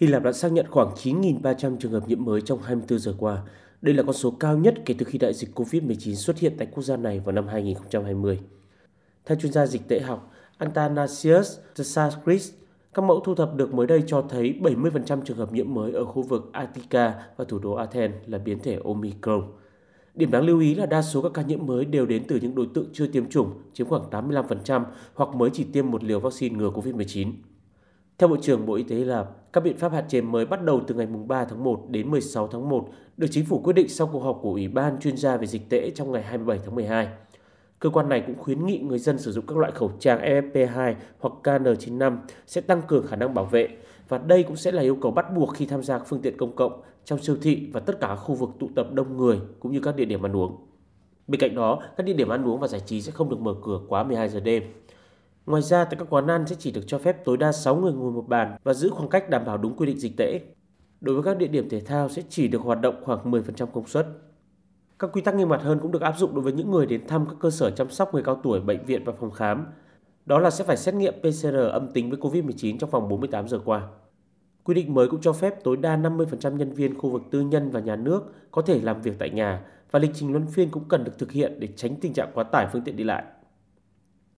Hy Lạp đã xác nhận khoảng 9.300 trường hợp nhiễm mới trong 24 giờ qua. Đây là con số cao nhất kể từ khi đại dịch COVID-19 xuất hiện tại quốc gia này vào năm 2020. Theo chuyên gia dịch tễ học Antanasius Tessachris, các mẫu thu thập được mới đây cho thấy 70% trường hợp nhiễm mới ở khu vực Attica và thủ đô Athens là biến thể Omicron. Điểm đáng lưu ý là đa số các ca nhiễm mới đều đến từ những đối tượng chưa tiêm chủng, chiếm khoảng 85% hoặc mới chỉ tiêm một liều vaccine ngừa COVID-19. Theo Bộ trưởng Bộ Y tế Hy Lạp, các biện pháp hạn chế mới bắt đầu từ ngày 3 tháng 1 đến 16 tháng 1 được chính phủ quyết định sau cuộc họp của Ủy ban chuyên gia về dịch tễ trong ngày 27 tháng 12. Cơ quan này cũng khuyến nghị người dân sử dụng các loại khẩu trang FFP2 hoặc KN95 sẽ tăng cường khả năng bảo vệ, và đây cũng sẽ là yêu cầu bắt buộc khi tham gia các phương tiện công cộng, trong siêu thị và tất cả các khu vực tụ tập đông người cũng như các địa điểm ăn uống. Bên cạnh đó, các địa điểm ăn uống và giải trí sẽ không được mở cửa quá 12 giờ đêm. Ngoài ra, tại các quán ăn sẽ chỉ được cho phép tối đa 6 người ngồi một bàn và giữ khoảng cách đảm bảo đúng quy định dịch tễ. Đối với các địa điểm thể thao sẽ chỉ được hoạt động khoảng 10% công suất. Các quy tắc nghiêm ngặt hơn cũng được áp dụng đối với những người đến thăm các cơ sở chăm sóc người cao tuổi, bệnh viện và phòng khám. Đó là sẽ phải xét nghiệm PCR âm tính với COVID-19 trong vòng 48 giờ qua. Quy định mới cũng cho phép tối đa 50% nhân viên khu vực tư nhân và nhà nước có thể làm việc tại nhà, và lịch trình luân phiên cũng cần được thực hiện để tránh tình trạng quá tải phương tiện đi lại.